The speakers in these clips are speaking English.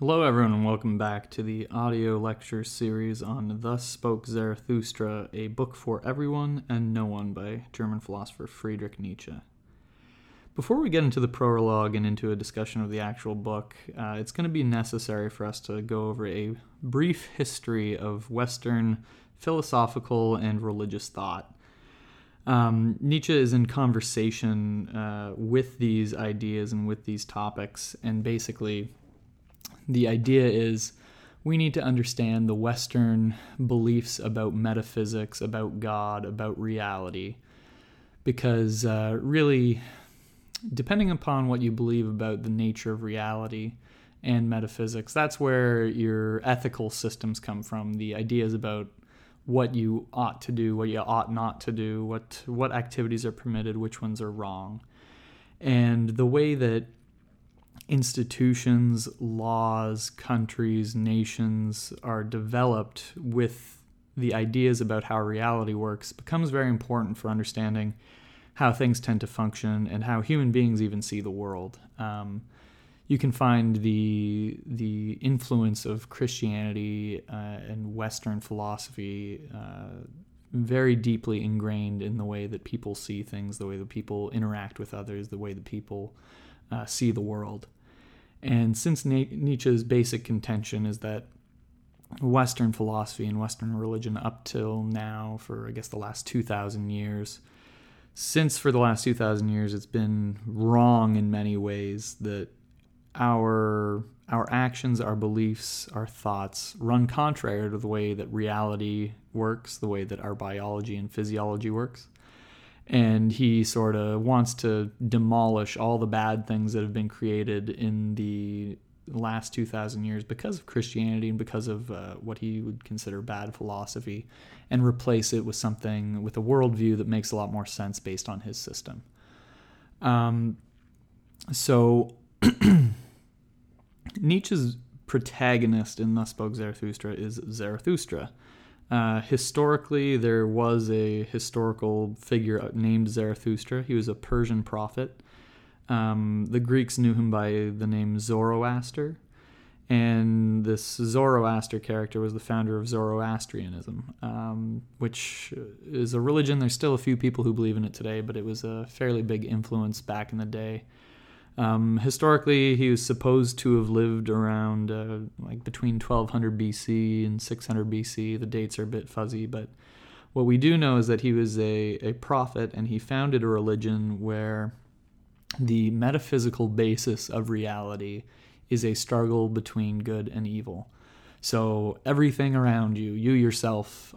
Hello everyone and welcome back to the audio lecture series on Thus Spoke Zarathustra, a book for everyone and no one by German philosopher Friedrich Nietzsche. Before we get into the prologue and into a discussion of the actual book, it's going to be necessary for us to go over a brief history of Western philosophical and religious thought. Nietzsche is in conversation with these ideas and with these topics, and basically the idea is we need to understand the Western beliefs about metaphysics, about God, about reality, because really, depending upon what you believe about the nature of reality and metaphysics, that's where your ethical systems come from, the ideas about what you ought to do, what you ought not to do, what activities are permitted, which ones are wrong. And the way that institutions, laws, countries, nations are developed with the ideas about how reality works becomes very important for understanding how things tend to function and how human beings even see the world. You can find the influence of Christianity and Western philosophy very deeply ingrained in the way that people see things, the way that people interact with others, the way that people see the world. And since Nietzsche's basic contention is that Western philosophy and Western religion up till now, for I guess the last 2,000 years, since for the last 2,000 years it's been wrong in many ways, that our actions, our beliefs, our thoughts run contrary to the way that reality works, the way that our biology and physiology works. And he sort of wants to demolish all the bad things that have been created in the last 2,000 years because of Christianity and because of what he would consider bad philosophy, and replace it with something, with a worldview that makes a lot more sense based on his system. Nietzsche's protagonist in Thus Spoke Zarathustra is Zarathustra. Historically, there was a historical figure named Zarathustra. He was a Persian prophet. The Greeks knew him by the name Zoroaster. And this Zoroaster character was the founder of Zoroastrianism, which is a religion. There's still a few people who believe in it today, but it was a fairly big influence back in the day. Historically, he was supposed to have lived around between 1200 BC and 600 BC. The dates are a bit fuzzy, but what we do know is that he was a prophet, and he founded a religion where the metaphysical basis of reality is a struggle between good and evil. So everything around you, you yourself,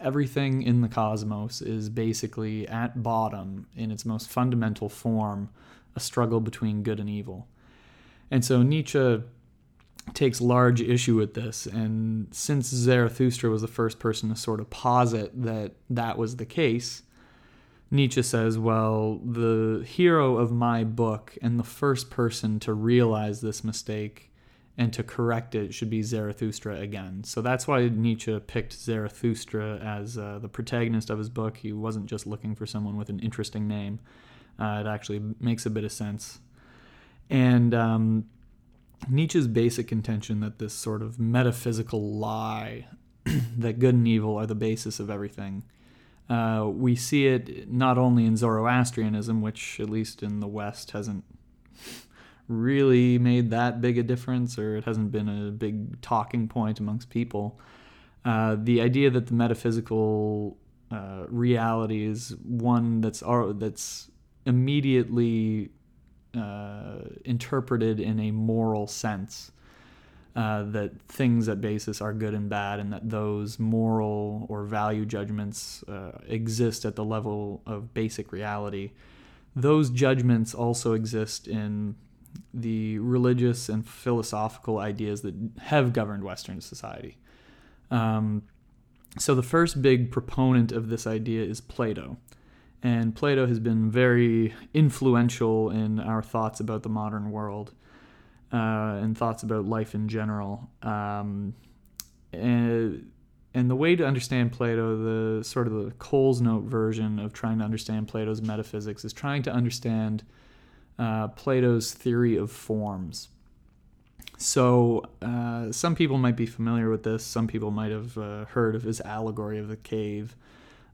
everything in the cosmos is basically at bottom, in its most fundamental form, a struggle between good and evil. And so Nietzsche takes large issue with this, and since Zarathustra was the first person to sort of posit that that was the case, Nietzsche says, well, the hero of my book and the first person to realize this mistake and to correct it should be Zarathustra again. So that's why Nietzsche picked Zarathustra as the protagonist of his book. He wasn't just looking for someone with an interesting name. It actually makes a bit of sense. And Nietzsche's basic contention that this sort of metaphysical lie that good and evil are the basis of everything, we see it not only in Zoroastrianism, which at least in the West hasn't really made that big a difference, or it hasn't been a big talking point amongst people. The idea that the metaphysical reality is one that's immediately interpreted in a moral sense, that things at basis are good and bad, and that those moral or value judgments exist at the level of basic reality. Those judgments also exist in the religious and philosophical ideas that have governed Western society. So the first big proponent of this idea is Plato. And Plato has been very influential in our thoughts about the modern world and thoughts about life in general. And the way to understand Plato, the sort of the Cole's Note version of trying to understand Plato's metaphysics, is trying to understand Plato's theory of forms. So some people might be familiar with this. Some people might have heard of his allegory of the cave.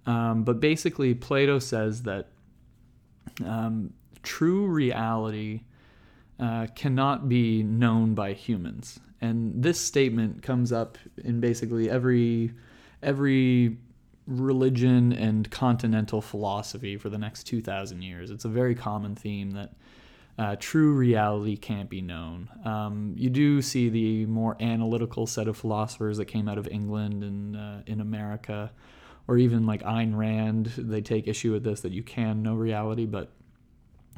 But basically, Plato says that true reality cannot be known by humans. And this statement comes up in basically every religion and continental philosophy for the next 2,000 years. It's a very common theme that true reality can't be known. You do see the more analytical set of philosophers that came out of England and in America, or even like Ayn Rand. They take issue with this, that you can know reality, but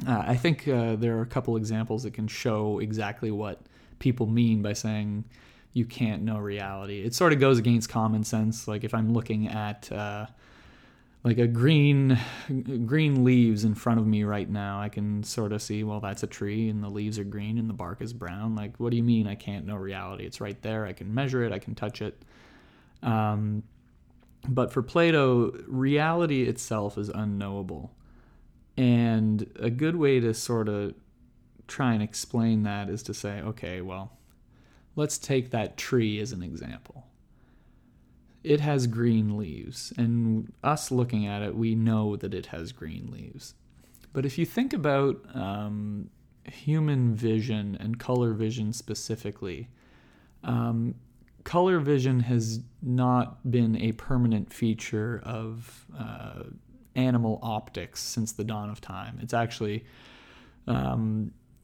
I think there are a couple examples that can show exactly what people mean by saying you can't know reality. It sort of goes against common sense. Like if I'm looking at like a green leaves in front of me right now, I can sort of see, well, that's a tree and the leaves are green and the bark is brown. Like, what do you mean I can't know reality? It's right there. I can measure it. I can touch it. But for Plato, reality itself is unknowable. And a good way to sort of try and explain that is to say, okay, well, let's take that tree as an example. It has green leaves, and us looking at it, we know that it has green leaves. But if you think about human vision and color vision specifically, color vision has not been a permanent feature of animal optics since the dawn of time. It's actually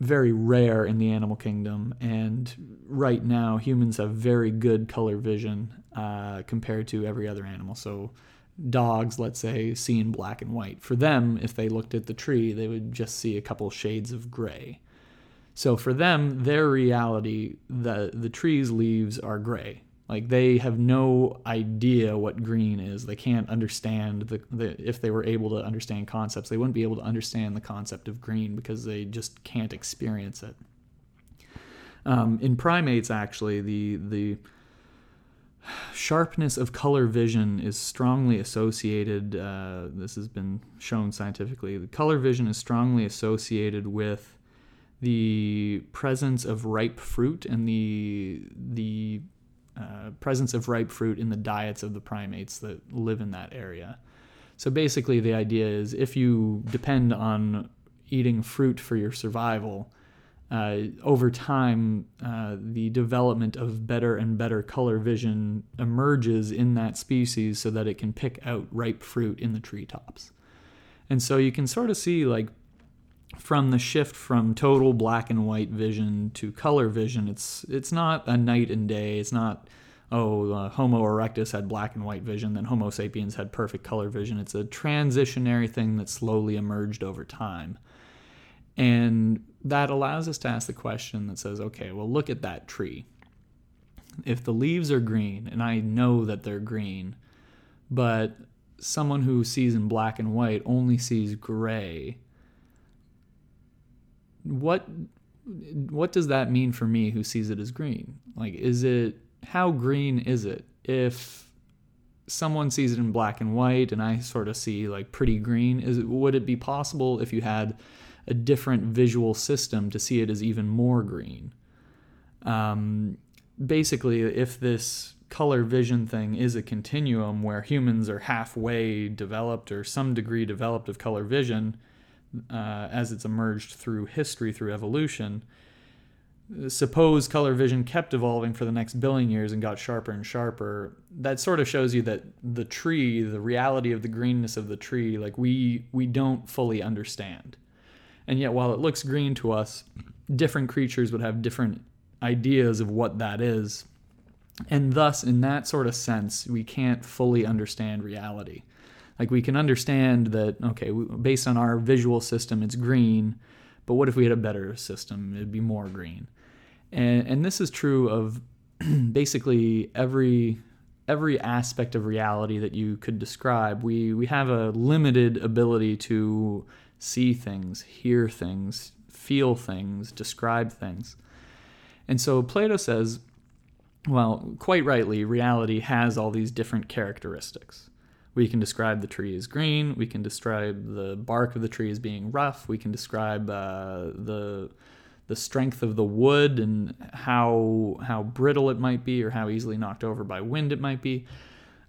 very rare in the animal kingdom, and right now humans have very good color vision compared to every other animal. So dogs, let's say, see in black and white. For them, if they looked at the tree, they would just see a couple shades of gray. So for them, their reality, the tree's leaves are gray. Like they have no idea what green is. They can't understand if they were able to understand concepts, they wouldn't be able to understand the concept of green because they just can't experience it. In primates, actually, the sharpness of color vision is strongly associated. This has been shown scientifically. The color vision is strongly associated with the presence of ripe fruit and the presence of ripe fruit in the diets of the primates that live in that area. So basically the idea is if you depend on eating fruit for your survival, over time the development of better and better color vision emerges in that species so that it can pick out ripe fruit in the treetops. And so you can sort of see, like, from the shift from total black and white vision to color vision, it's not a night and day. It's not, Homo erectus had black and white vision, then Homo sapiens had perfect color vision. It's a transitionary thing that slowly emerged over time. And that allows us to ask the question that says, okay, well, look at that tree. If the leaves are green, and I know that they're green, but someone who sees in black and white only sees gray, what does that mean for me who sees it as green? Like, how green is it? If someone sees it in black and white and I sort of see like pretty green, would it be possible if you had a different visual system to see it as even more green? Basically, if this color vision thing is a continuum where humans are halfway developed or some degree developed of color vision, as it's emerged through history, through evolution. Suppose color vision kept evolving for the next billion years and got sharper and sharper. That sort of shows you that the tree, the reality of the greenness of the tree, like we don't fully understand. And yet while it looks green to us, different creatures would have different ideas of what that is. And thus, in that sort of sense, we can't fully understand reality. Like, we can understand that, okay, based on our visual system, it's green, but what if we had a better system? It'd be more green. And this is true of basically every aspect of reality that you could describe. We have a limited ability to see things, hear things, feel things, describe things. And so Plato says, well, quite rightly, reality has all these different characteristics. We can describe the tree as green. We can describe the bark of the tree as being rough. We can describe the strength of the wood and how brittle it might be or how easily knocked over by wind it might be.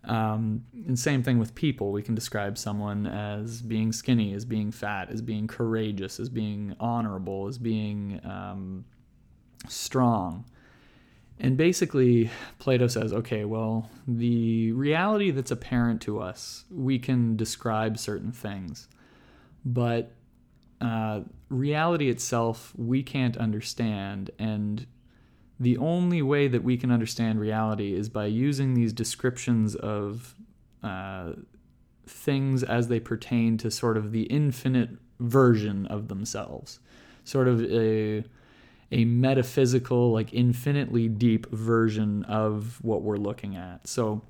And same thing with people. We can describe someone as being skinny, as being fat, as being courageous, as being honorable, as being strong. And basically, Plato says, okay, well, the reality that's apparent to us, we can describe certain things, but reality itself, we can't understand, and the only way that we can understand reality is by using these descriptions of things as they pertain to sort of the infinite version of themselves, sort of a metaphysical, like infinitely deep version of what we're looking at. So,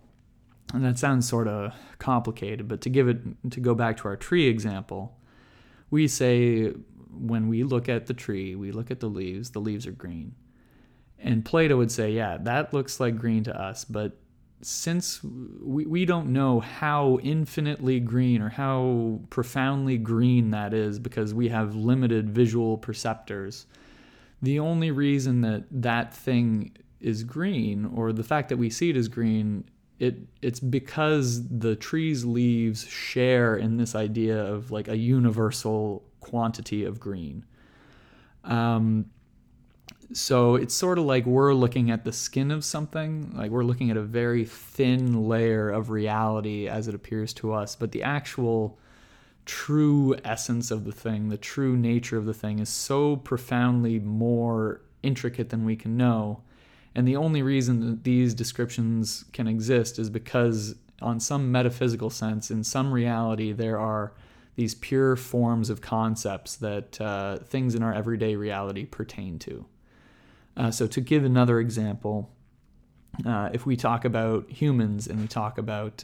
and that sounds sort of complicated, but to go back to our tree example, we say when we look at the tree, we look at the leaves are green. And Plato would say, yeah, that looks like green to us, but since we don't know how infinitely green or how profoundly green that is because we have limited visual perceptors, the only reason that that thing is green, or the fact that we see it as green, it's because the tree's leaves share in this idea of like a universal quantity of green. So it's sort of like we're looking at the skin of something, like we're looking at a very thin layer of reality as it appears to us, but the actual true essence of the thing, the true nature of the thing is so profoundly more intricate than we can know. And the only reason that these descriptions can exist is because on some metaphysical sense, in some reality, there are these pure forms of concepts that things in our everyday reality pertain to. So to give another example, if we talk about humans and we talk about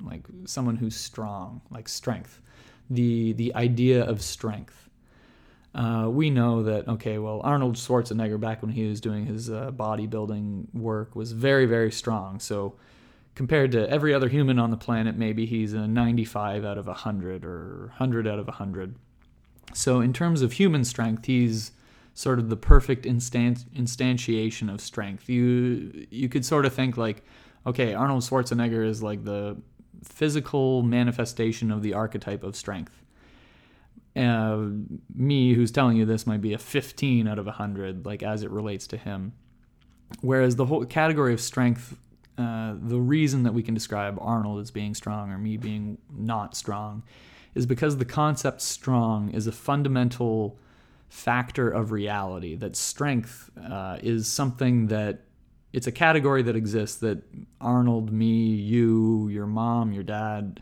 like someone who's strong, like strength, the idea of strength. We know that, okay, well, Arnold Schwarzenegger, back when he was doing his bodybuilding work, was very, very strong. So compared to every other human on the planet, maybe he's a 95 out of 100 or 100 out of 100. So in terms of human strength, he's sort of the perfect instantiation of strength. You could sort of think like, okay, Arnold Schwarzenegger is like the physical manifestation of the archetype of strength. Me, who's telling you this, might be a 15 out of 100, like as it relates to him. Whereas the whole category of strength, the reason that we can describe Arnold as being strong or me being not strong is because the concept strong is a fundamental factor of reality, that strength is something that, it's a category that exists that Arnold, me, you, your mom, your dad,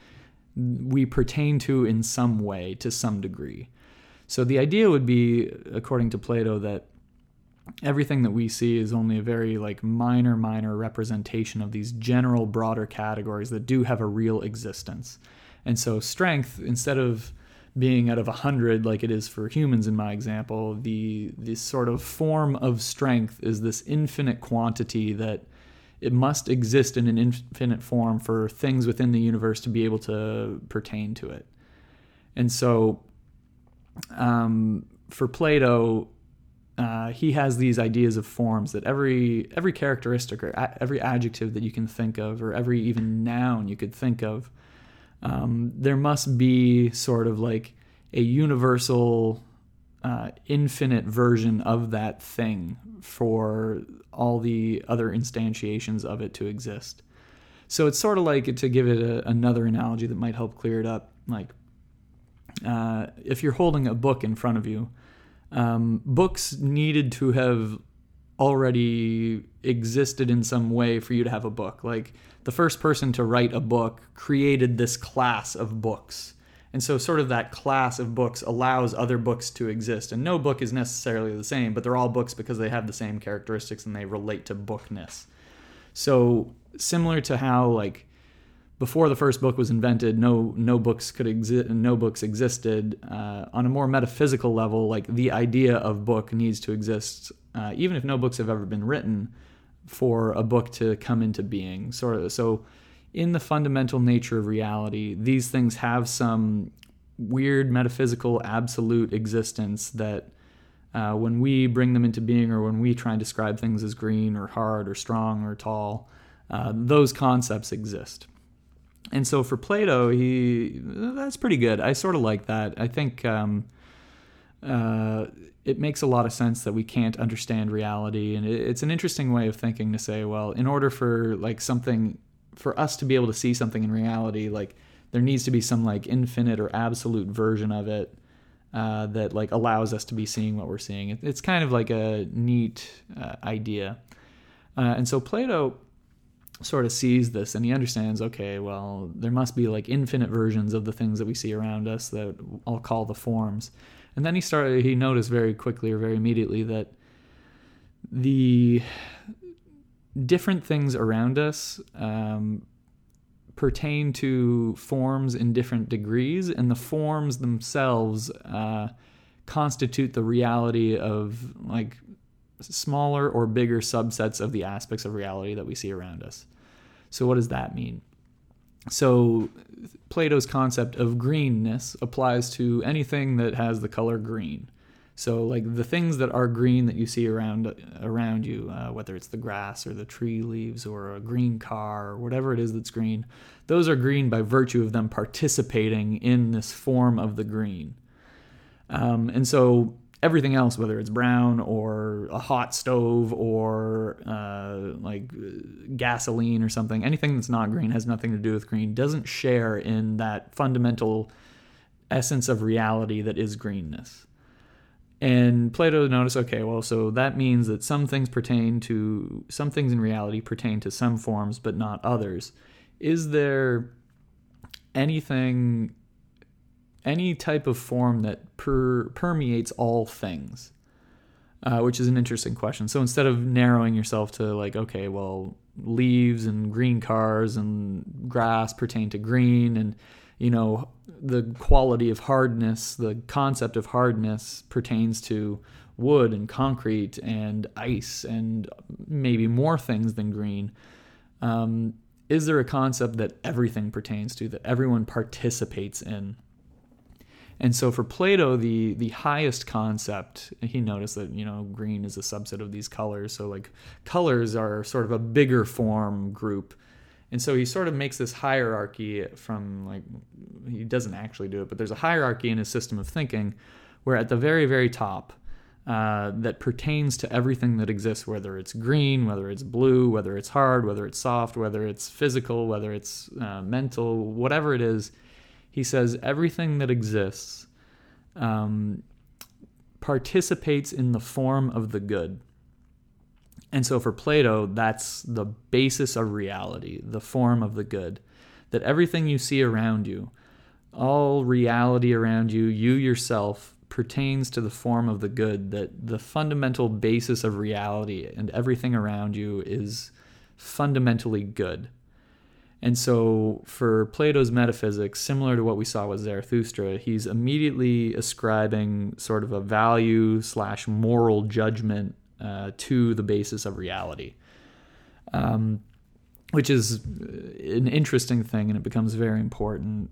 we pertain to in some way, to some degree. So the idea would be, according to Plato, that everything that we see is only a very like minor representation of these general broader categories that do have a real existence. And so strength, instead of being out of 100 like it is for humans in my example, this sort of form of strength is this infinite quantity that it must exist in an infinite form for things within the universe to be able to pertain to it. And so for Plato, he has these ideas of forms that every characteristic or every adjective that you can think of or every even noun you could think of, there must be sort of like a universal infinite version of that thing for all the other instantiations of it to exist. So it's sort of like, to give it another analogy that might help clear it up, like if you're holding a book in front of you, books needed to have already existed in some way for you to have a book. Like the first person to write a book created this class of books. And so sort of that class of books allows other books to exist. And no book is necessarily the same, but they're all books because they have the same characteristics and they relate to bookness. So similar to how like before the first book was invented, no books could exist, no books existed. On a more metaphysical level, like the idea of book needs to exist, even if no books have ever been written, for a book to come into being. Sort of so. In the fundamental nature of reality, these things have some weird metaphysical absolute existence that when we bring them into being, or when we try and describe things as green or hard or strong or tall, those concepts exist. And so for Plato, that's pretty good. I sort of like that. I think it makes a lot of sense that we can't understand reality, and it's an interesting way of thinking to say, well, in order for for us to be able to see something in reality, there needs to be some infinite or absolute version of it that allows us to be seeing what we're seeing. It's kind of a neat idea, and so Plato sort of sees this, and he understands, okay, well, there must be infinite versions of the things that we see around us that I'll call the forms. And then he noticed very quickly, or very immediately, that the different things around us pertain to forms in different degrees, and the forms themselves constitute the reality of smaller or bigger subsets of the aspects of reality that we see around us. So what does that mean? So Plato's concept of greenness applies to anything that has the color green. So the things that are green that you see around you, whether it's the grass or the tree leaves or a green car or whatever it is that's green, those are green by virtue of them participating in this form of the green. And so everything else, whether it's brown or a hot stove or gasoline or something, anything that's not green, has nothing to do with green, doesn't share in that fundamental essence of reality that is greenness. And Plato noticed, okay, well, so that means that some things in reality pertain to some forms but not others. Is there anything, any type of form that permeates all things, which is an interesting question. So instead of narrowing yourself to okay, well, leaves and green cars and grass pertain to green, and the quality of hardness, the concept of hardness pertains to wood and concrete and ice and maybe more things than green. Is there a concept that everything pertains to, that everyone participates in? And so for Plato, the highest concept, he noticed that, green is a subset of these colors. So colors are sort of a bigger form group. And so he sort of makes this hierarchy from he doesn't actually do it, but there's a hierarchy in his system of thinking where at the very, very top that pertains to everything that exists, whether it's green, whether it's blue, whether it's hard, whether it's soft, whether it's physical, whether it's mental, whatever it is. He says everything that exists participates in the form of the good. And so for Plato, that's the basis of reality, the form of the good, that everything you see around you, all reality around you, you yourself, pertains to the form of the good, that the fundamental basis of reality and everything around you is fundamentally good. And so for Plato's metaphysics, similar to what we saw with Zarathustra, he's immediately ascribing sort of a value/moral judgment to the basis of reality, which is an interesting thing, and it becomes very important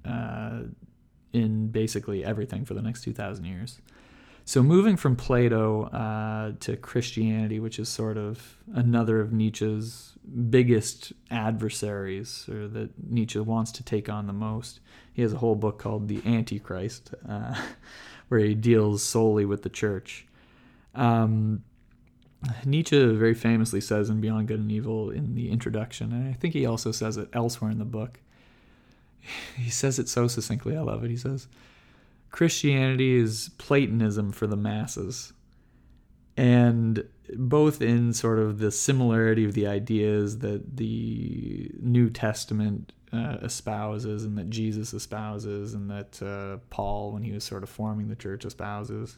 in basically everything for the next 2,000 years. So moving from Plato to Christianity, which is sort of another of Nietzsche's biggest adversaries, or that Nietzsche wants to take on the most. He has a whole book called The Antichrist, where he deals solely with the church. Nietzsche very famously says in Beyond Good and Evil, in the introduction, and I think he also says it elsewhere in the book, he says it so succinctly, I love it. He says, "Christianity is Platonism for the masses." And both in sort of the similarity of the ideas that the New Testament espouses, and that Jesus espouses, and that Paul, when he was sort of forming the church, espouses,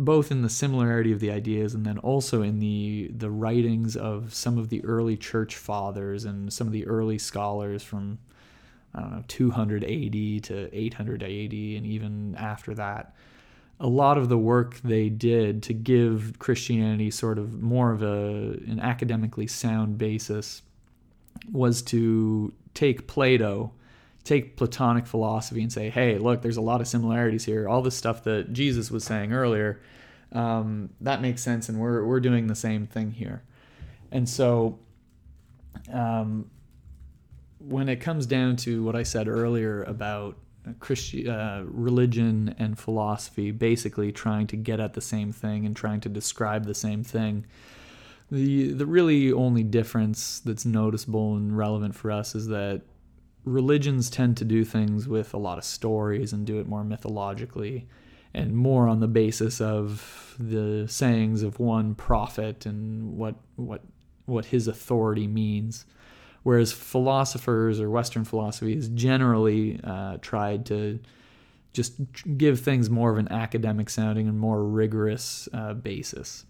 both in the similarity of the ideas, and then also in the writings of some of the early church fathers and some of the early scholars from, 200 AD to 800 AD, and even after that. A lot of the work they did to give Christianity sort of more of an academically sound basis was to take Plato, take Platonic philosophy and say, hey, look, there's a lot of similarities here. All this stuff that Jesus was saying earlier, that makes sense, and we're doing the same thing here. And so when it comes down to what I said earlier about religion and philosophy basically trying to get at the same thing and trying to describe the same thing, the really only difference that's noticeable and relevant for us is that religions tend to do things with a lot of stories and do it more mythologically and more on the basis of the sayings of one prophet and what his authority means. Whereas philosophers or Western philosophy is generally tried to just give things more of an academic sounding and more rigorous basis.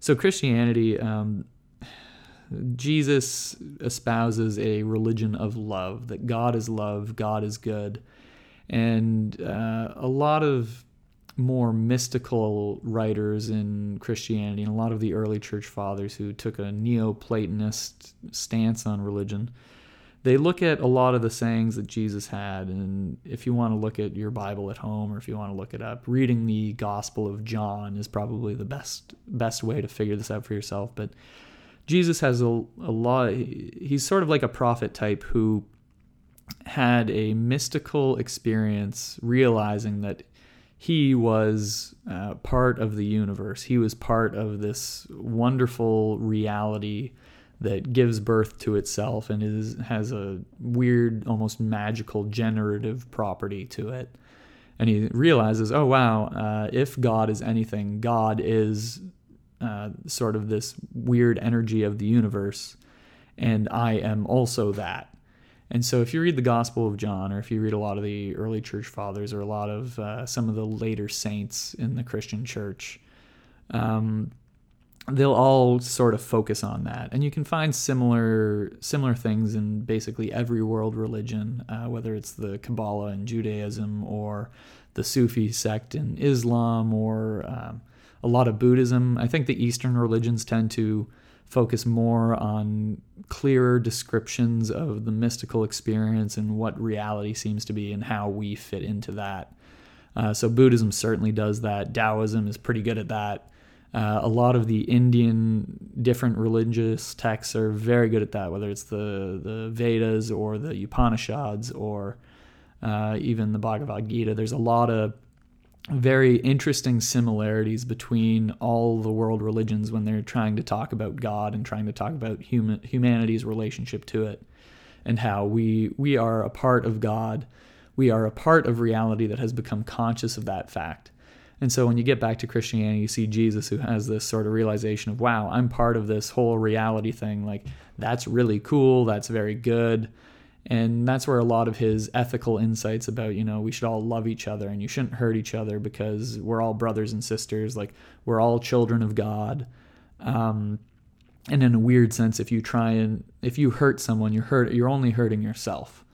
So Christianity, Jesus espouses a religion of love, that God is love, God is good. And a lot of more mystical writers in Christianity, and a lot of the early church fathers who took a Neoplatonist stance on religion, they look at a lot of the sayings that Jesus had, and if you want to look at your Bible at home or if you want to look it up, reading the Gospel of John is probably the best way to figure this out for yourself. But Jesus has a lot, he's sort of like a prophet type who had a mystical experience realizing that he was part of the universe. He was part of this wonderful reality that gives birth to itself and has a weird, almost magical, generative property to it. And he realizes, oh, wow, if God is anything, God is sort of this weird energy of the universe, and I am also that. And so if you read the Gospel of John, or if you read a lot of the early church fathers, or a lot of some of the later saints in the Christian church, they'll all sort of focus on that. And you can find similar things in basically every world religion, whether it's the Kabbalah in Judaism, or the Sufi sect in Islam, or a lot of Buddhism. I think the Eastern religions tend to focus more on clearer descriptions of the mystical experience and what reality seems to be and how we fit into that. So Buddhism certainly does that. Taoism is pretty good at that. A lot of the Indian different religious texts are very good at that, whether it's the Vedas or the Upanishads or even the Bhagavad Gita. There's a lot of very interesting similarities between all the world religions when they're trying to talk about God and trying to talk about humanity's relationship to it, and how we are a part of God, we are a part of reality that has become conscious of that fact. And so when you get back to Christianity, you see Jesus, who has this sort of realization of, wow, I'm part of this whole reality thing, like that's really cool, that's very good. And that's where a lot of his ethical insights about, we should all love each other and you shouldn't hurt each other because we're all brothers and sisters, like we're all children of God. And in a weird sense, if you hurt someone, you're only hurting yourself,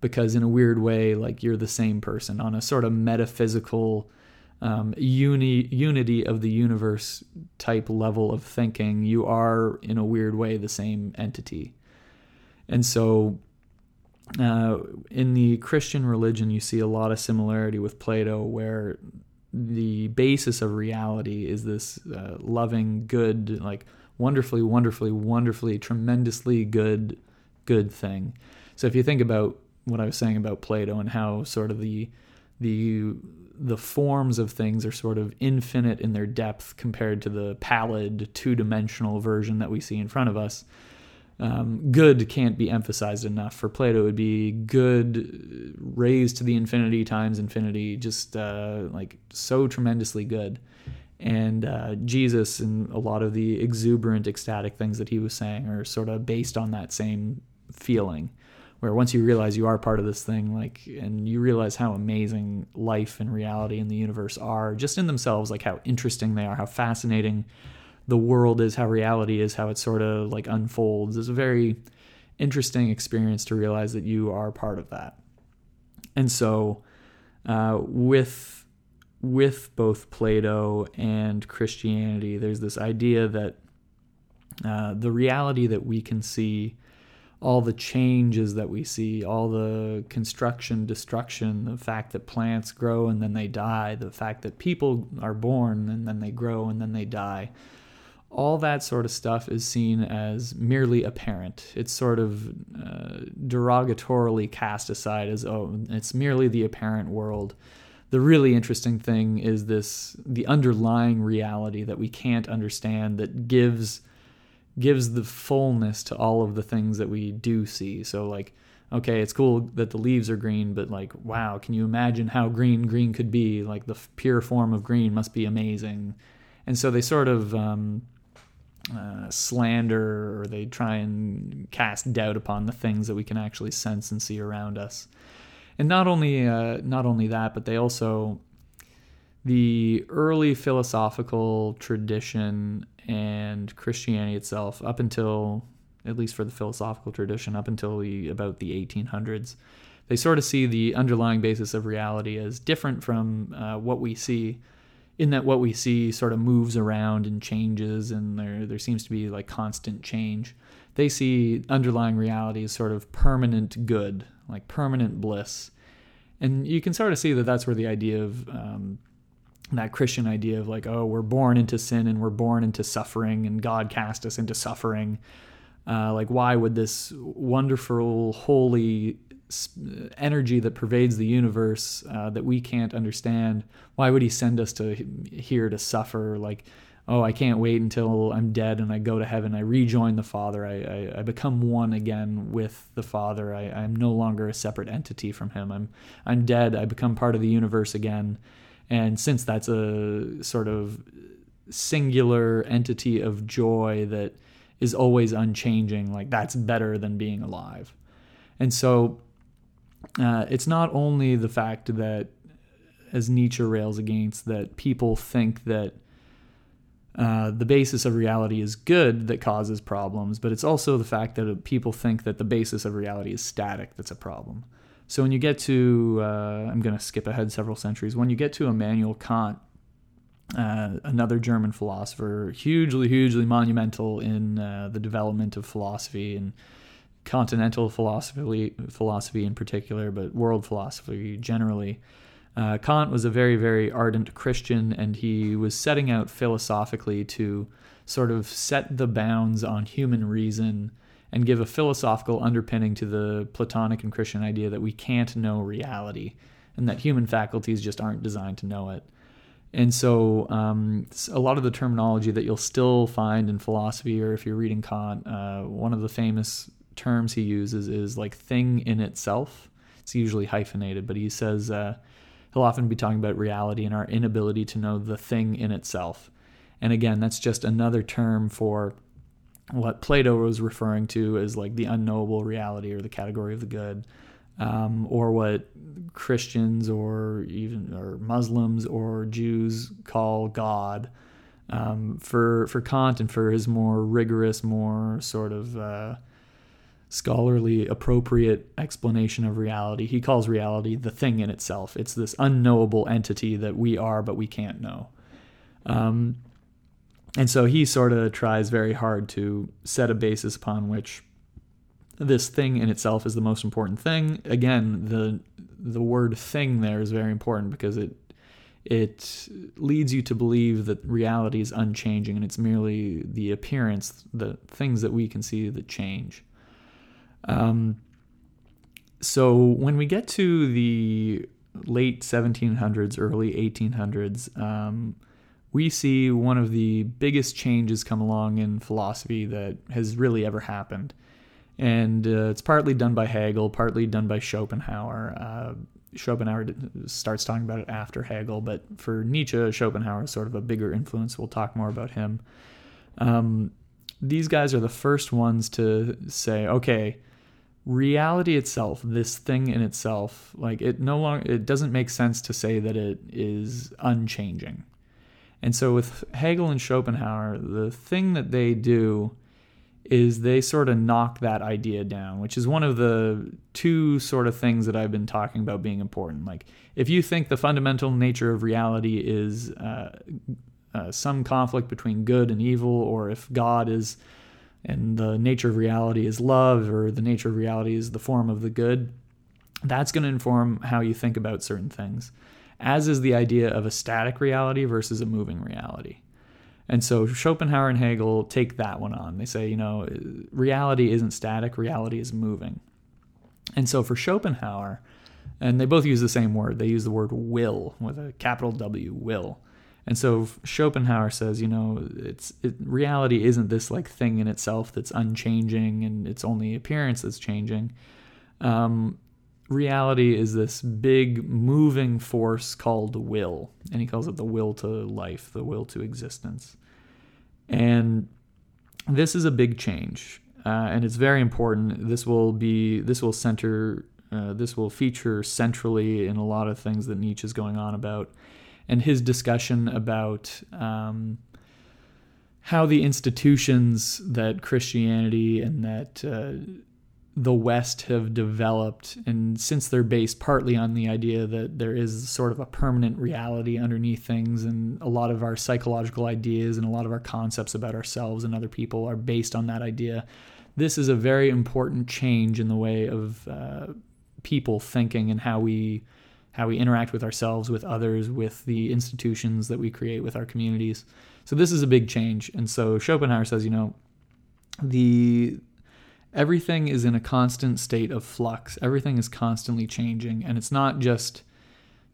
because in a weird way, like you're the same person on a sort of metaphysical unity of the universe type level of thinking. You are in a weird way the same entity. And so in the Christian religion, you see a lot of similarity with Plato, where the basis of reality is this loving, good, like wonderfully, wonderfully, wonderfully, tremendously good thing. So if you think about what I was saying about Plato and how sort of the forms of things are sort of infinite in their depth compared to the pallid, two-dimensional version that we see in front of us, good can't be emphasized enough. For Plato, it would be good raised to the infinity times infinity, just like so tremendously good. And Jesus and a lot of the exuberant, ecstatic things that he was saying are sort of based on that same feeling, where once you realize you are part of this thing, like, and you realize how amazing life and reality and the universe are just in themselves, like how interesting they are, how fascinating the world is, how reality is, how it sort of like unfolds. It's a very interesting experience to realize that you are part of that. And so with both Plato and Christianity, there's this idea that the reality that we can see all the changes that we see, all the construction, destruction, the fact that plants grow and then they die, the fact that people are born and then they grow and then they die, all that sort of stuff is seen as merely apparent. It's sort of derogatorily cast aside as, oh, it's merely the apparent world. The really interesting thing is this, the underlying reality that we can't understand, that gives the fullness to all of the things that we do see. So, like, okay, it's cool that the leaves are green, but, like, wow, can you imagine how green could be? Like, the pure form of green must be amazing. And so they sort of slander, or they try and cast doubt upon the things that we can actually sense and see around us. And not only that, but they also, the early philosophical tradition and Christianity itself, up until, at least for the philosophical tradition, up until about the 1800s, they sort of see the underlying basis of reality as different from what we see, in that what we see sort of moves around and changes, and there seems to be like constant change. They see underlying reality as sort of permanent good, like permanent bliss. And you can sort of see that that's where the idea of that Christian idea of, like, oh, we're born into sin and we're born into suffering and God cast us into suffering. Like, why would this wonderful, holy energy that pervades the universe that we can't understand, why would he send us to here to suffer? Like, oh, I can't wait until I'm dead and I go to heaven. I rejoin the Father. I become one again with the Father. I'm no longer a separate entity from him. I'm dead. I become part of the universe again. And since that's a sort of singular entity of joy that is always unchanging, like, that's better than being alive. And so it's not only the fact that, as Nietzsche rails against, that people think that the basis of reality is good that causes problems, but it's also the fact that people think that the basis of reality is static that's a problem. So when you get to, I'm going to skip ahead several centuries, when you get to Immanuel Kant, another German philosopher, hugely, hugely monumental in the development of philosophy, and continental philosophy in particular, but world philosophy generally. Kant was a very, very ardent Christian, and he was setting out philosophically to sort of set the bounds on human reason and give a philosophical underpinning to the Platonic and Christian idea that we can't know reality and that human faculties just aren't designed to know it. And so a lot of the terminology that you'll still find in philosophy, or if you're reading Kant, one of the famous terms he uses is, like, thing in itself. It's usually hyphenated, but he says... he'll often be talking about reality and our inability to know the thing in itself. And again, that's just another term for what Plato was referring to as, like, the unknowable reality or the category of the good, or what Christians or Muslims or Jews call God. For Kant and for his more rigorous, more sort of... scholarly appropriate explanation of reality, he calls reality the thing in itself. It's this unknowable entity that we are but we can't know. And so he sort of tries very hard to set a basis upon which this thing in itself is the most important thing. Again, the word thing there is very important because it leads you to believe that reality is unchanging and it's merely the appearance, the things that we can see that change. So when we get to the late 1700s, early 1800s, we see one of the biggest changes come along in philosophy that has really ever happened. And it's partly done by Hegel, partly done by Schopenhauer. Schopenhauer starts talking about it after Hegel, but for Nietzsche, Schopenhauer is sort of a bigger influence. We'll talk more about him. These guys are the first ones to say, okay, reality itself, this thing in itself, like, it doesn't make sense to say that it is unchanging. And so with Hegel and Schopenhauer, the thing that they do is they sort of knock that idea down, which is one of the two sort of things that I've been talking about being important. Like, if you think the fundamental nature of reality is some conflict between good and evil, or if God is and the nature of reality is love, or the nature of reality is the form of the good, that's going to inform how you think about certain things, as is the idea of a static reality versus a moving reality. And so Schopenhauer and Hegel take that one on. They say, you know, reality isn't static, reality is moving. And so for Schopenhauer, and they both use the same word, they use the word will, with a capital W, will. And so Schopenhauer says, you know, reality isn't this like thing in itself that's unchanging and it's only appearance that's changing. Reality is this big moving force called will, and he calls it the will to life, the will to existence. And this is a big change, and it's very important. This will feature centrally in a lot of things that Nietzsche is going on about, and his discussion about how the institutions that Christianity and that the West have developed, and since they're based partly on the idea that there is sort of a permanent reality underneath things, and a lot of our psychological ideas and a lot of our concepts about ourselves and other people are based on that idea, this is a very important change in the way of people thinking and how we interact with ourselves, with others, with the institutions that we create, with our communities. So this is a big change. And so Schopenhauer says, you know, everything is in a constant state of flux. Everything is constantly changing. And it's not just,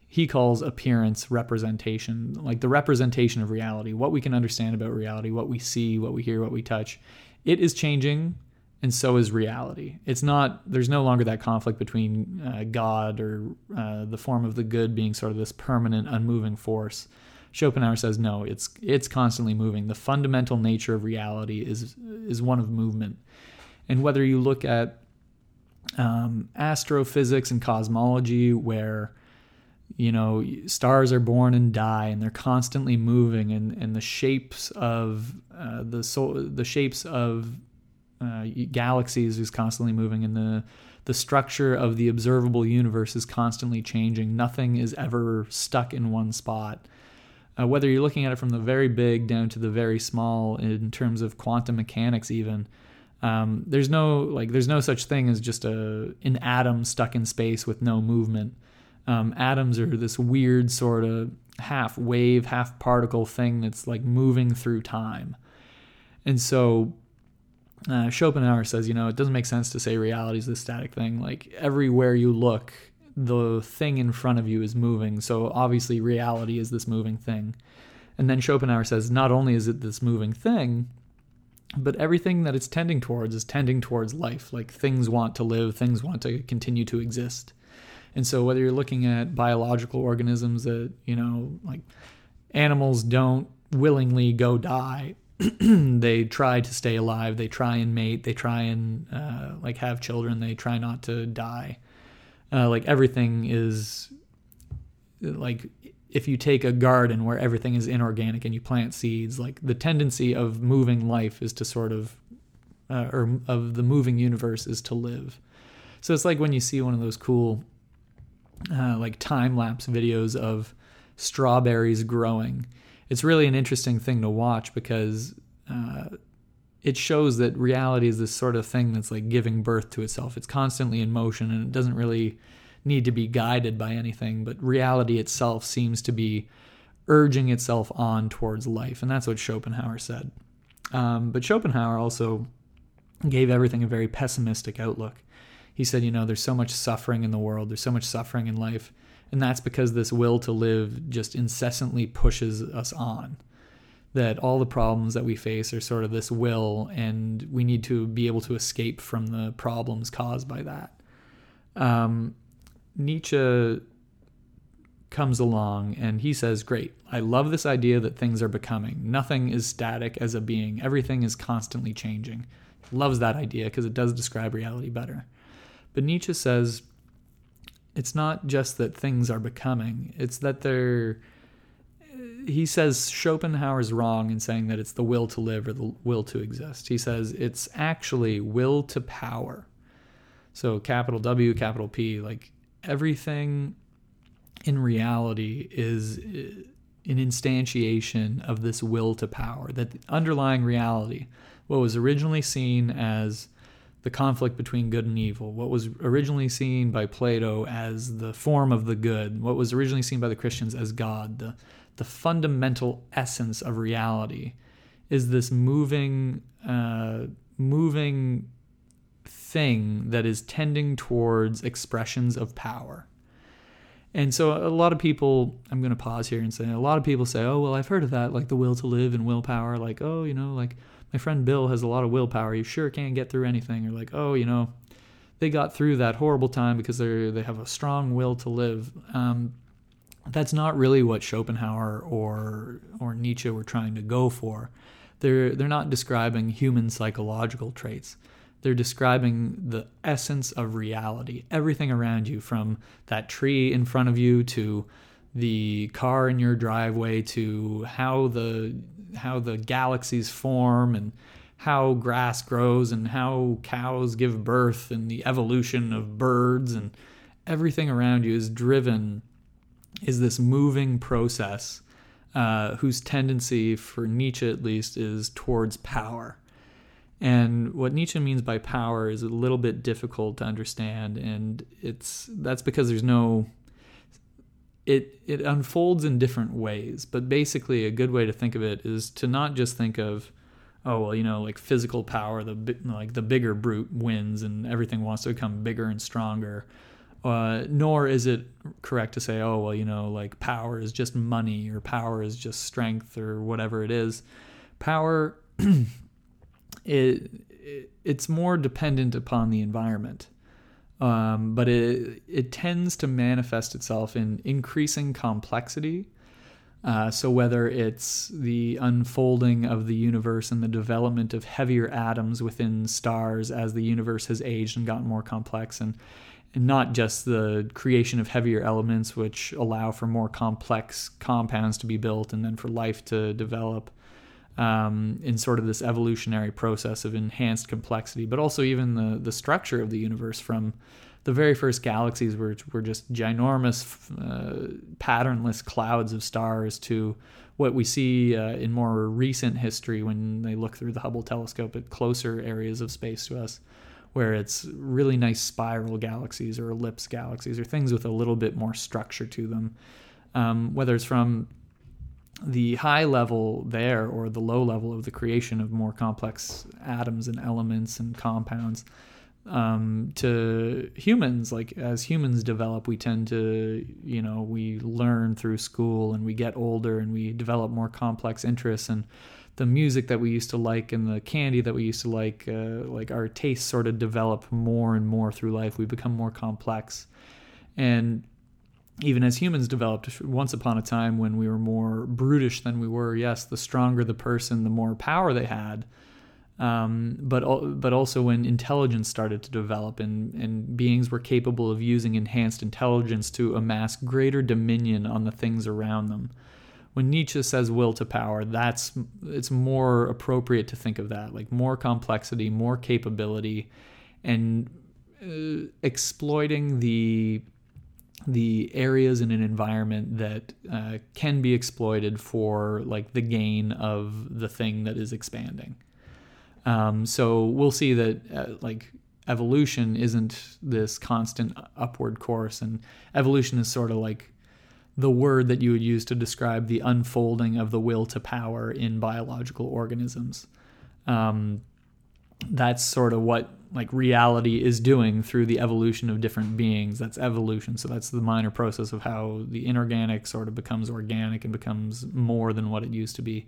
he calls appearance representation, like the representation of reality, what we can understand about reality, what we see, what we hear, what we touch. It is changing, and so is reality. There's no longer that conflict between God or the form of the good being sort of this permanent, unmoving force. Schopenhauer says, no, it's constantly moving. The fundamental nature of reality is one of movement. And whether you look at astrophysics and cosmology, where, you know, stars are born and die, and they're constantly moving, and the shapes of galaxies is constantly moving, and the structure of the observable universe is constantly changing. Nothing is ever stuck in one spot. Whether you're looking at it from the very big down to the very small, in terms of quantum mechanics, even. There's no such thing as just an atom stuck in space with no movement. Atoms are this weird sort of half wave, half particle thing that's like moving through time. And so Schopenhauer says, you know, it doesn't make sense to say reality is this static thing. Like everywhere you look, the thing in front of you is moving. So obviously reality is this moving thing. And then Schopenhauer says, not only is it this moving thing, but everything that it's tending towards is tending towards life. Like things want to live, things want to continue to exist. And so whether you're looking at biological organisms that, you know, like animals don't willingly go die. They try to stay alive. They try and mate. They try and like have children. They try not to die. Like everything is like... If you take a garden where everything is inorganic and you plant seeds, like the tendency of moving life is to sort of, or of the moving universe is to live. So it's like when you see one of those cool, like time-lapse videos of strawberries growing. It's really an interesting thing to watch because it shows that reality is this sort of thing that's like giving birth to itself. It's constantly in motion and it doesn't really need to be guided by anything, but reality itself seems to be urging itself on towards life, and that's what Schopenhauer said. But Schopenhauer also gave everything a very pessimistic outlook. He said, you know, there's so much suffering in the world, there's so much suffering in life, and that's because this will to live just incessantly pushes us on, that all the problems that we face are sort of this will, and we need to be able to escape from the problems caused by that. Nietzsche comes along and he says, great, I love this idea that things are becoming. Nothing is static as a being. Everything is constantly changing. Loves that idea because it does describe reality better. But Nietzsche says, it's not just that things are becoming. It's that he says Schopenhauer's wrong in saying that it's the will to live or the will to exist. He says it's actually will to power. So capital W, capital P, like, everything in reality is an instantiation of this will to power, that the underlying reality, what was originally seen as the conflict between good and evil, what was originally seen by Plato as the form of the good, what was originally seen by the Christians as God, the fundamental essence of reality, is this moving thing that is tending towards expressions of power. And so a lot of people, I'm going to pause here and say, a lot of people say, oh, well, I've heard of that, like the will to live and willpower, like, oh, you know, like my friend Bill has a lot of willpower, you sure can't get through anything. Or like, oh, you know, they got through that horrible time because they have a strong will to live. That's not really what Schopenhauer or Nietzsche were trying to go for. They're not describing human psychological traits. They're describing the essence of reality, everything around you, from that tree in front of you to the car in your driveway to how the galaxies form and how grass grows and how cows give birth and the evolution of birds, and everything around you is this moving process whose tendency, for Nietzsche at least, is towards power. And what Nietzsche means by power is a little bit difficult to understand, and that's because there's no... It unfolds in different ways, but basically a good way to think of it is to not just think of, oh, well, you know, like physical power, the bigger brute wins and everything wants to become bigger and stronger, nor is it correct to say, oh, well, you know, like power is just money or power is just strength or whatever it is. Power... It's more dependent upon the environment, but it tends to manifest itself in increasing complexity. So whether it's the unfolding of the universe and the development of heavier atoms within stars as the universe has aged and gotten more complex, and not just the creation of heavier elements which allow for more complex compounds to be built and then for life to develop, in sort of this evolutionary process of enhanced complexity, but also even the structure of the universe, from the very first galaxies, which were just ginormous patternless clouds of stars, to what we see in more recent history when they look through the Hubble telescope at closer areas of space to us, where it's really nice spiral galaxies or ellipse galaxies or things with a little bit more structure to them, whether it's from the high level there or the low level of the creation of more complex atoms and elements and compounds, to humans. Like as humans develop, we tend to, you know, we learn through school and we get older and we develop more complex interests, and the music that we used to like and the candy that we used to like our tastes sort of develop more and more through life. We become more complex. And even as humans developed, once upon a time when we were more brutish than we were, yes, the stronger the person, the more power they had. But also when intelligence started to develop and beings were capable of using enhanced intelligence to amass greater dominion on the things around them. When Nietzsche says will to power, it's more appropriate to think of that, like more complexity, more capability, and exploiting the areas in an environment that can be exploited for like the gain of the thing that is expanding. So we'll see that like evolution isn't this constant upward course, and evolution is sort of like the word that you would use to describe the unfolding of the will to power in biological organisms. That's sort of what like reality is doing through the evolution of different beings. That's evolution. So that's the minor process of how the inorganic sort of becomes organic and becomes more than what it used to be.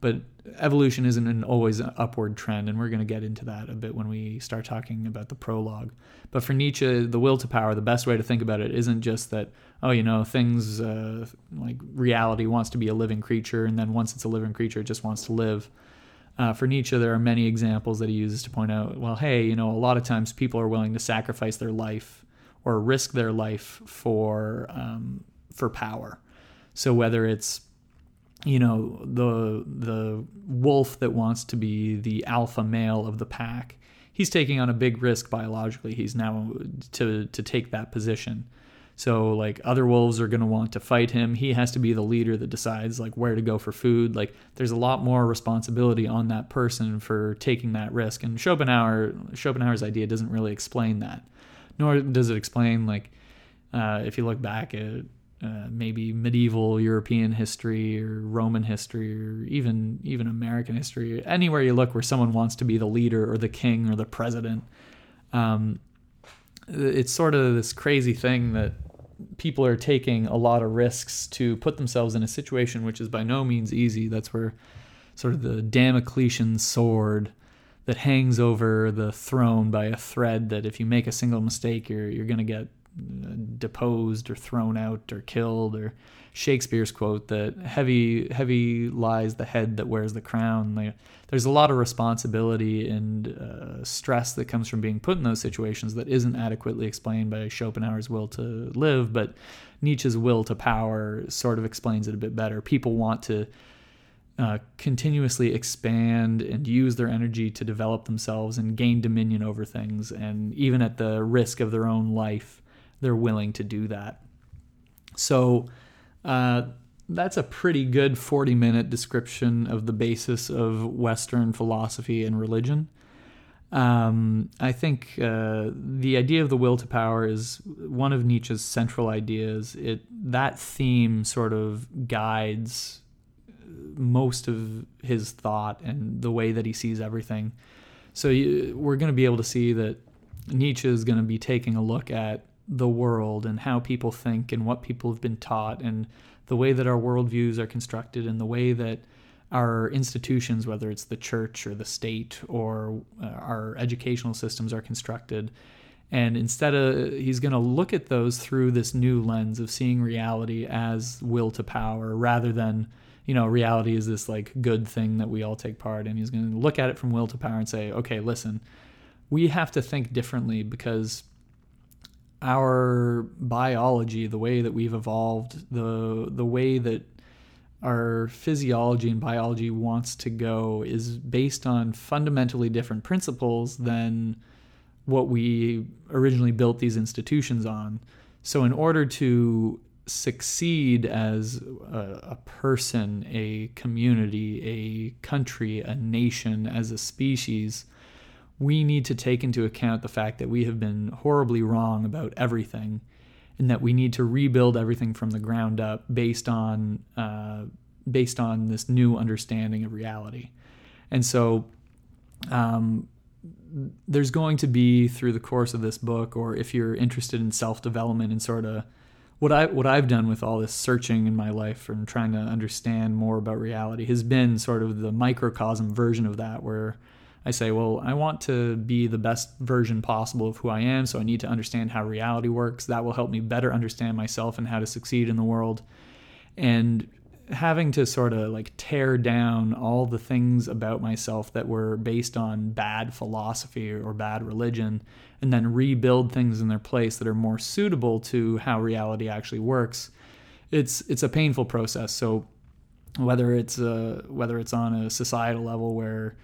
But evolution isn't always an upward trend, and we're going to get into that a bit when we start talking about the prologue. But for Nietzsche, the will to power, the best way to think about it isn't just that, oh, you know, things like reality wants to be a living creature, and then once it's a living creature, it just wants to live. For Nietzsche, there are many examples that he uses to point out, well, hey, you know, a lot of times people are willing to sacrifice their life or risk their life for power. So whether it's, you know, the wolf that wants to be the alpha male of the pack, he's taking on a big risk biologically. He's now to take that position. So like other wolves are going to want to fight him. He has to be the leader that decides like where to go for food. Like there's a lot more responsibility on that person for taking that risk. And Schopenhauer's idea doesn't really explain that. Nor does it explain like if you look back at maybe medieval European history or Roman history or even American history, anywhere you look where someone wants to be the leader or the king or the president. It's sort of this crazy thing that people are taking a lot of risks to put themselves in a situation which is by no means easy. That's where sort of the Damocletian sword that hangs over the throne by a thread that if you make a single mistake, you're going to get deposed or thrown out or killed, or Shakespeare's quote that heavy lies the head that wears the crown. There's a lot of responsibility and stress that comes from being put in those situations that isn't adequately explained by Schopenhauer's will to live, but Nietzsche's will to power sort of explains it a bit better. People want to continuously expand and use their energy to develop themselves and gain dominion over things, and even at the risk of their own life, they're willing to do that. So that's a pretty good 40-minute description of the basis of Western philosophy and religion. I think the idea of the will to power is one of Nietzsche's central ideas. That theme sort of guides most of his thought and the way that he sees everything. So we're going to be able to see that Nietzsche is going to be taking a look at the world and how people think and what people have been taught and the way that our worldviews are constructed and the way that our institutions, whether it's the church or the state or our educational systems, are constructed. And instead of, he's going to look at those through this new lens of seeing reality as will to power, rather than, you know, reality is this like good thing that we all take part in. He's going to look at it from will to power and say, okay, listen, we have to think differently because our biology, the way that we've evolved, the way that our physiology and biology wants to go is based on fundamentally different principles than what we originally built these institutions on. So in order to succeed as a person, a community, a country, a nation, as a species, we need to take into account the fact that we have been horribly wrong about everything, and that we need to rebuild everything from the ground up based on this new understanding of reality. And so there's going to be, through the course of this book, or if you're interested in self-development and sort of what I've done with all this searching in my life and trying to understand more about reality, has been sort of the microcosm version of that, where I say, well, I want to be the best version possible of who I am, so I need to understand how reality works. That will help me better understand myself and how to succeed in the world. And having to sort of like tear down all the things about myself that were based on bad philosophy or bad religion, and then rebuild things in their place that are more suitable to how reality actually works, it's a painful process. So whether it's on a societal level where,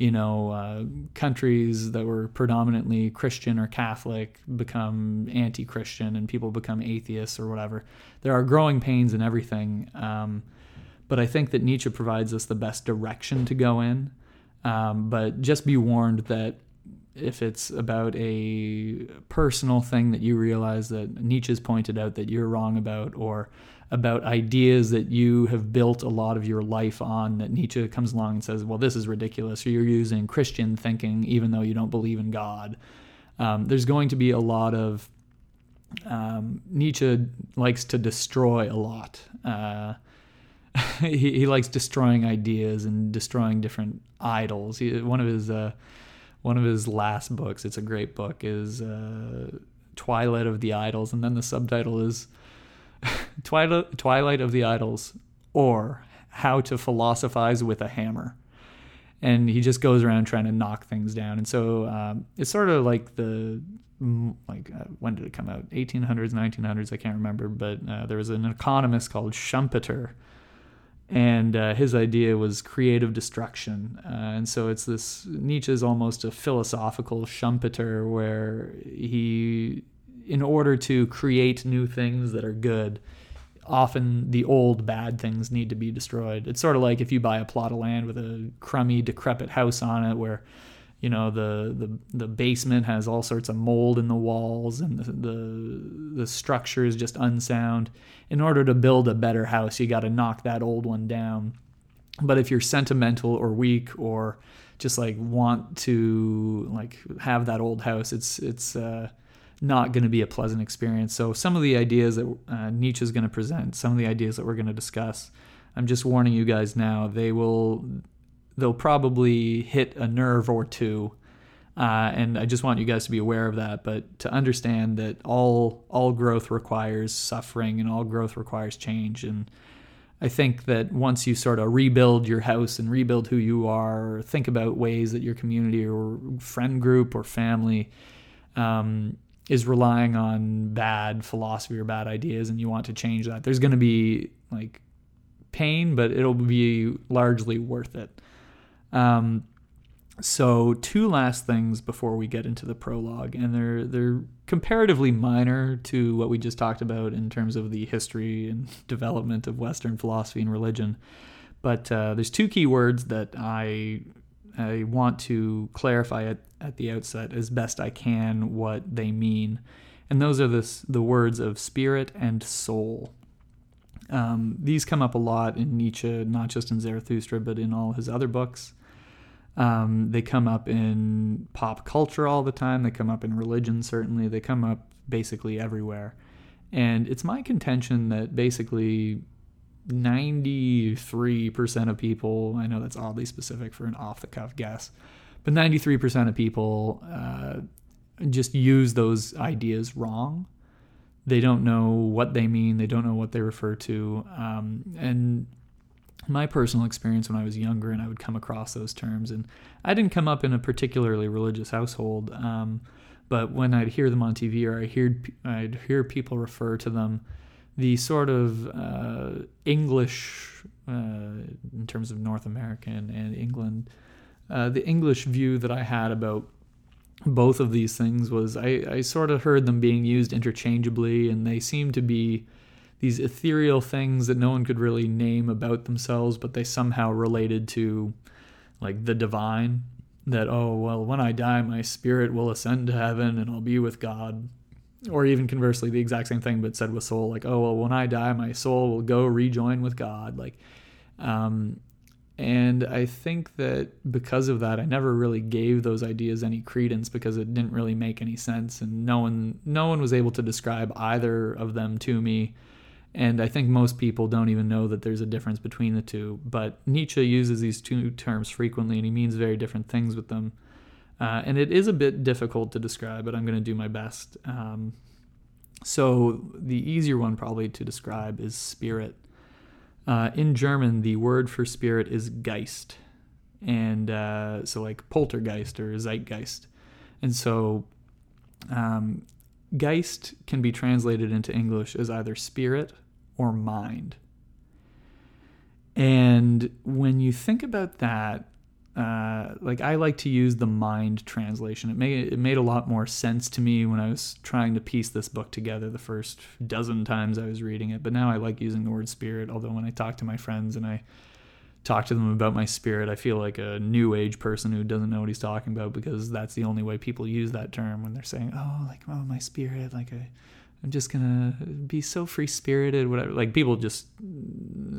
you know, countries that were predominantly Christian or Catholic become anti-Christian and people become atheists or whatever. There are growing pains in everything. But I think that Nietzsche provides us the best direction to go in. But just be warned that if it's about a personal thing that you realize that Nietzsche's pointed out that you're wrong about, or about ideas that you have built a lot of your life on, that Nietzsche comes along and says, well, this is ridiculous, or you're using Christian thinking even though you don't believe in God. There's going to be a lot of... Nietzsche likes to destroy a lot. He likes destroying ideas and destroying different idols. One of his last books, it's a great book, is Twilight of the Idols, and then the subtitle is Twilight of the Idols, or How to Philosophize with a Hammer. And he just goes around trying to knock things down. And so it's sort of like when did it come out? 1800s, 1900s, I can't remember. But there was an economist called Schumpeter, and his idea was creative destruction. And so it's this, Nietzsche is almost a philosophical Schumpeter, where he... in order to create new things that are good, often the old bad things need to be destroyed. It's sort of like if you buy a plot of land with a crummy, decrepit house on it where, you know, the basement has all sorts of mold in the walls and the structure is just unsound. In order to build a better house, you got to knock that old one down. But if you're sentimental or weak or just like want to like have that old house, it's not going to be a pleasant experience. So some of the ideas that Nietzsche is going to present, some of the ideas that we're going to discuss, I'm just warning you guys now, they'll probably hit a nerve or two. And I just want you guys to be aware of that, but to understand that all growth requires suffering and all growth requires change. And I think that once you sort of rebuild your house and rebuild who you are, or think about ways that your community or friend group or family is relying on bad philosophy or bad ideas, and you want to change that, there's going to be like pain, but it'll be largely worth it. So two last things before we get into the prologue, and they're comparatively minor to what we just talked about in terms of the history and development of Western philosophy and religion. But there's two key words that I want to clarify at the outset as best I can what they mean, and those are the words of spirit and soul. These come up a lot in Nietzsche, not just in Zarathustra, but in all his other books. They come up in pop culture all the time. They come up in religion, certainly. They come up basically everywhere. And it's my contention that basically 93% of people, I know that's oddly specific for an off-the-cuff guess, but 93% of people just use those ideas wrong. They don't know what they mean. They don't know what they refer to. And my personal experience when I was younger and I would come across those terms, and I didn't come up in a particularly religious household, but when I'd hear them on TV or I'd hear people refer to them, the sort of English, in terms of North American and England, the English view that I had about both of these things was I sort of heard them being used interchangeably, and they seemed to be these ethereal things that no one could really name about themselves, but they somehow related to like the divine, that, oh, well, when I die, my spirit will ascend to heaven and I'll be with God. Or even conversely, the exact same thing, but said with soul, like, oh, well, when I die, my soul will go rejoin with God. Like, and I think that because of that, I never really gave those ideas any credence because it didn't really make any sense. And no one was able to describe either of them to me. And I think most people don't even know that there's a difference between the two. But Nietzsche uses these two terms frequently, and he means very different things with them. And it is a bit difficult to describe, but I'm going to do my best. So the easier one probably to describe is spirit. In German, the word for spirit is Geist. And so like poltergeist or zeitgeist. And so Geist can be translated into English as either spirit or mind. And when you think about that, like I like to use the mind translation. It made a lot more sense to me when I was trying to piece this book together the first dozen times I was reading it. But now I like using the word spirit, although when I talk to my friends and I talk to them about my spirit, I feel like a new age person who doesn't know what he's talking about, because that's the only way people use that term when they're saying, oh, like, oh, my spirit, like I'm just gonna be so free-spirited, whatever. Like, people just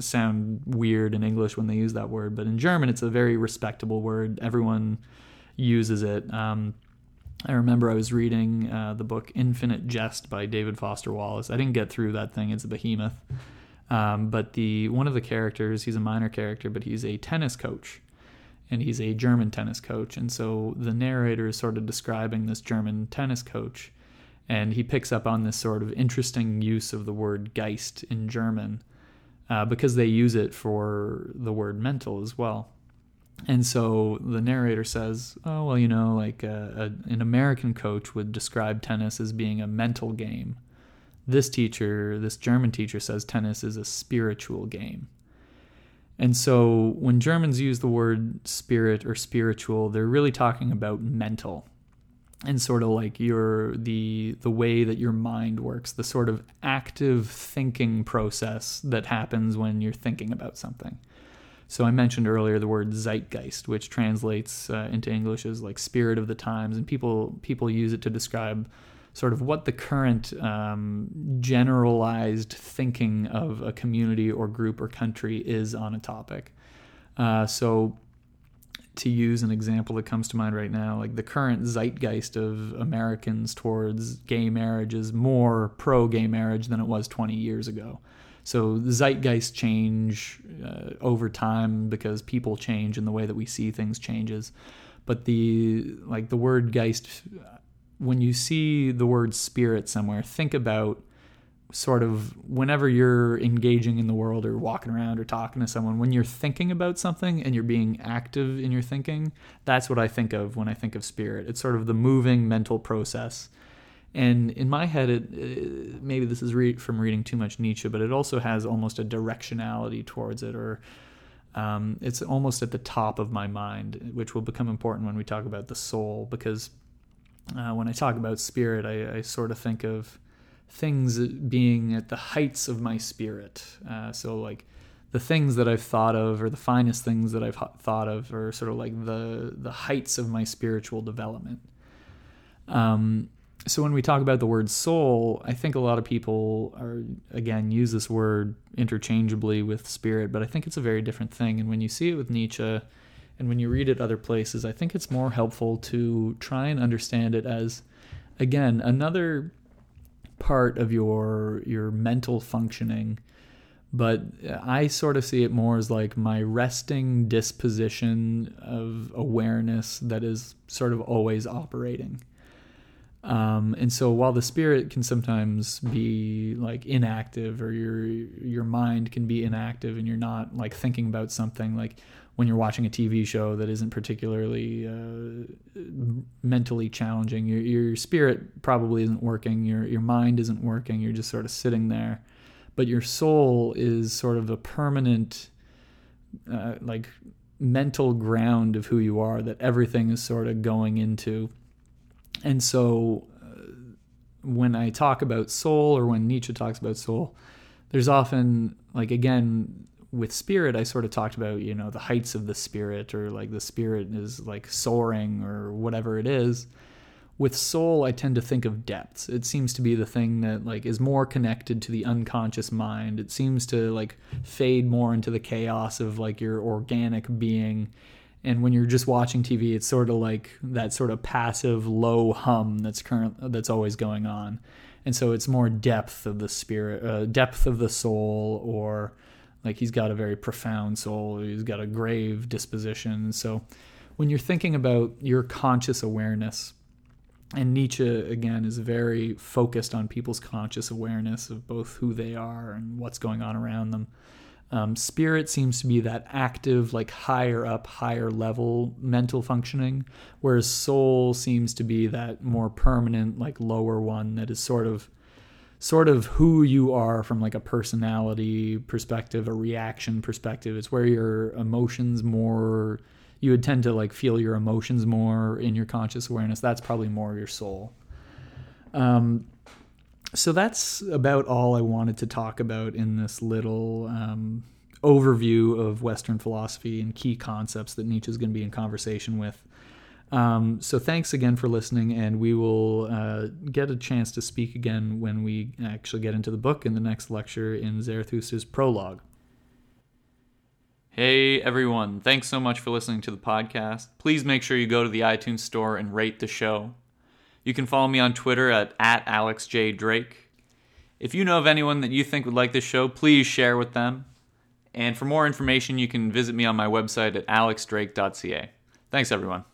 sound weird in English when they use that word, but in German it's a very respectable word. Everyone uses it. I remember I was reading the book Infinite Jest by David Foster Wallace. I didn't get through that thing. It's a behemoth. But one of the characters, he's a minor character, but he's a tennis coach, and he's a German tennis coach. And so the narrator is sort of describing this German tennis coach, and he picks up on this sort of interesting use of the word Geist in German, because they use it for the word mental as well. And so the narrator says, oh, well, you know, like an American coach would describe tennis as being a mental game. This German teacher says tennis is a spiritual game. And so when Germans use the word spirit or spiritual, they're really talking about mental. and sort of like the way that your mind works, the sort of active thinking process that happens when you're thinking about something. So I mentioned earlier the word zeitgeist, which translates into English as like spirit of the times, and people use it to describe sort of what the current generalized thinking of a community or group or country is on a topic. So to use an example that comes to mind right now, like the current zeitgeist of Americans towards gay marriage is more pro-gay marriage than it was 20 years ago. So the zeitgeist change over time because people change and the way that we see things changes. But the word geist, when you see the word spirit somewhere, think about sort of whenever you're engaging in the world or walking around or talking to someone, when you're thinking about something and you're being active in your thinking, that's what I think of when I think of spirit. It's sort of the moving mental process. And in my head, it, maybe this is from reading too much Nietzsche, but it also has almost a directionality towards it, or it's almost at the top of my mind, which will become important when we talk about the soul, because when I talk about spirit, I sort of think of things being at the heights of my spirit. So like the things that I've thought of, or the finest things that I've thought of, are sort of like the heights of my spiritual development. So when we talk about the word soul, I think a lot of people use this word interchangeably with spirit, but I think it's a very different thing. And when you see it with Nietzsche, and when you read it other places, I think it's more helpful to try and understand it as, again, another part of your mental functioning, but I sort of see it more as like my resting disposition of awareness that is sort of always operating. And so while the spirit can sometimes be like inactive, or your mind can be inactive and you're not like thinking about something, like when you're watching a TV show that isn't particularly mentally challenging, your spirit probably isn't working, your mind isn't working, you're just sort of sitting there. But your soul is sort of a permanent like mental ground of who you are that everything is sort of going into. And so when I talk about soul, or when Nietzsche talks about soul, there's often, like, again, with spirit, I sort of talked about, you know, the heights of the spirit, or like the spirit is like soaring or whatever it is. With soul, I tend to think of depths. It seems to be the thing that like is more connected to the unconscious mind. It seems to like fade more into the chaos of like your organic being. And when you're just watching TV, it's sort of like that sort of passive low hum that's always going on. And so it's more depth of the spirit, depth of the soul, or like he's got a very profound soul, he's got a grave disposition. So when you're thinking about your conscious awareness, and Nietzsche, again, is very focused on people's conscious awareness of both who they are and what's going on around them. Spirit seems to be that active, like higher up, higher level mental functioning, whereas soul seems to be that more permanent, like lower one that is sort of who you are from like a personality perspective, a reaction perspective. It's where your emotions more, you would tend to like feel your emotions more in your conscious awareness. That's probably more your soul. So that's about all I wanted to talk about in this little overview of Western philosophy and key concepts that Nietzsche is going to be in conversation with. So thanks again for listening, and we will get a chance to speak again when we actually get into the book in the next lecture in Zarathustra's prologue. Hey everyone, thanks so much for listening to the podcast. Please make sure you go to the iTunes store and rate the show. You can follow me on Twitter at AlexJDrake. If you know of anyone that you think would like this show, please share with them. And for more information, you can visit me on my website at alexdrake.ca. Thanks everyone.